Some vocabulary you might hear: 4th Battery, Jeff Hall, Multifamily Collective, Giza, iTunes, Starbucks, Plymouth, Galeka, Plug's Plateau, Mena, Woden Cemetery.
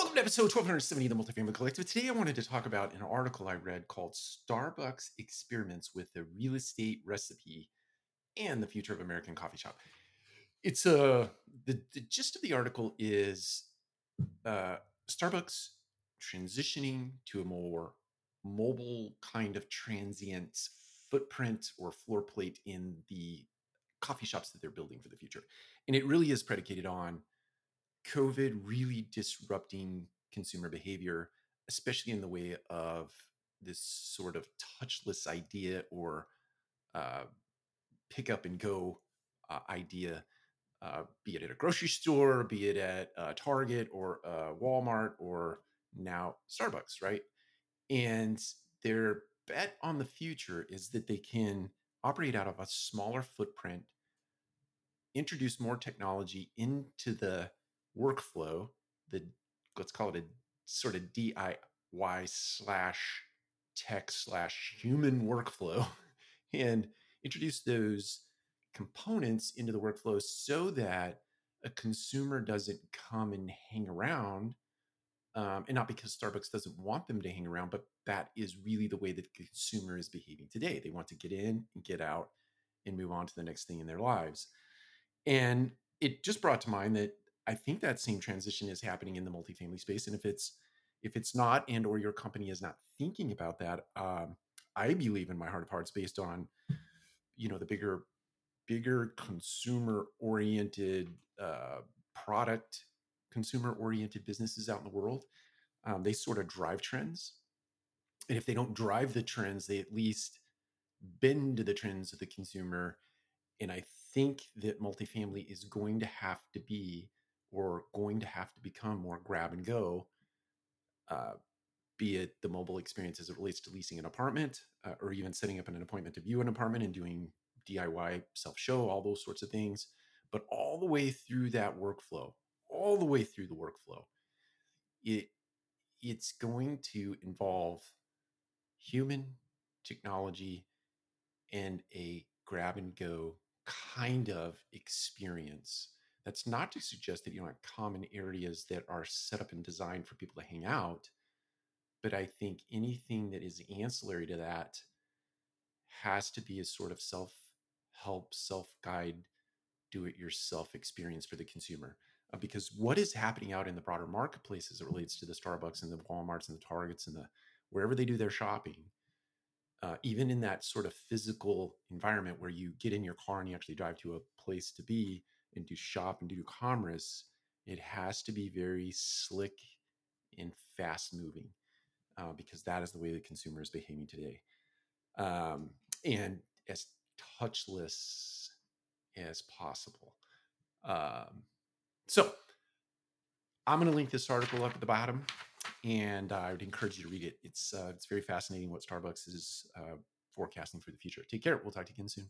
Welcome to episode 1270 of the Multifamily Collective. Today I wanted to talk about an article I read called Starbucks Experiments with the Real Estate Recipe and the Future of American Coffee Shop. It's the gist of the article is Starbucks transitioning to a more mobile kind of transient footprint or floor plate in the coffee shops that they're building for the future. And it really is predicated on COVID really disrupting consumer behavior, especially in the way of this sort of touchless idea or pick up and go idea, be it at a grocery store, be it at Target or Walmart or now Starbucks, right? And their bet on the future is that they can operate out of a smaller footprint, introduce more technology into the workflow, the let's call it a sort of DIY slash tech slash human workflow, and introduce those components into the workflow so that a consumer doesn't come and hang around. And not because Starbucks doesn't want them to hang around, but that is really the way that the consumer is behaving today. They want to get in and get out and move on to the next thing in their lives. And it just brought to mind that I think that same transition is happening in the multifamily space. And if it's not, and or your company is not thinking about that, I believe in my heart of hearts, based on, the bigger consumer-oriented product, consumer-oriented businesses out in the world, they sort of drive trends. And if they don't drive the trends, they at least bend to the trends of the consumer. And I think that multifamily is going to have to be, or going to have to become, more grab and go, be it the mobile experience as it relates to leasing an apartment, or even setting up an appointment to view an apartment and doing DIY self-show, all those sorts of things, but all the way through the workflow, it's going to involve human technology and a grab and go kind of experience. That's not to suggest that you don't have common areas that are set up and designed for people to hang out, but I think anything that is ancillary to that has to be a sort of self-help, self-guide, do-it-yourself experience for the consumer. Because what is happening out in the broader marketplace as it relates to the Starbucks and the Walmarts and the Targets and the wherever they do their shopping, even in that sort of physical environment where you get in your car and you actually drive to a place to be and do shop and do commerce, it has to be very slick and fast moving, because that is the way the consumer is behaving today. And as touchless as possible. So I'm going to link this article up at the bottom, and I would encourage you to read it. It's very fascinating what Starbucks is forecasting for the future. Take care. We'll talk to you again soon.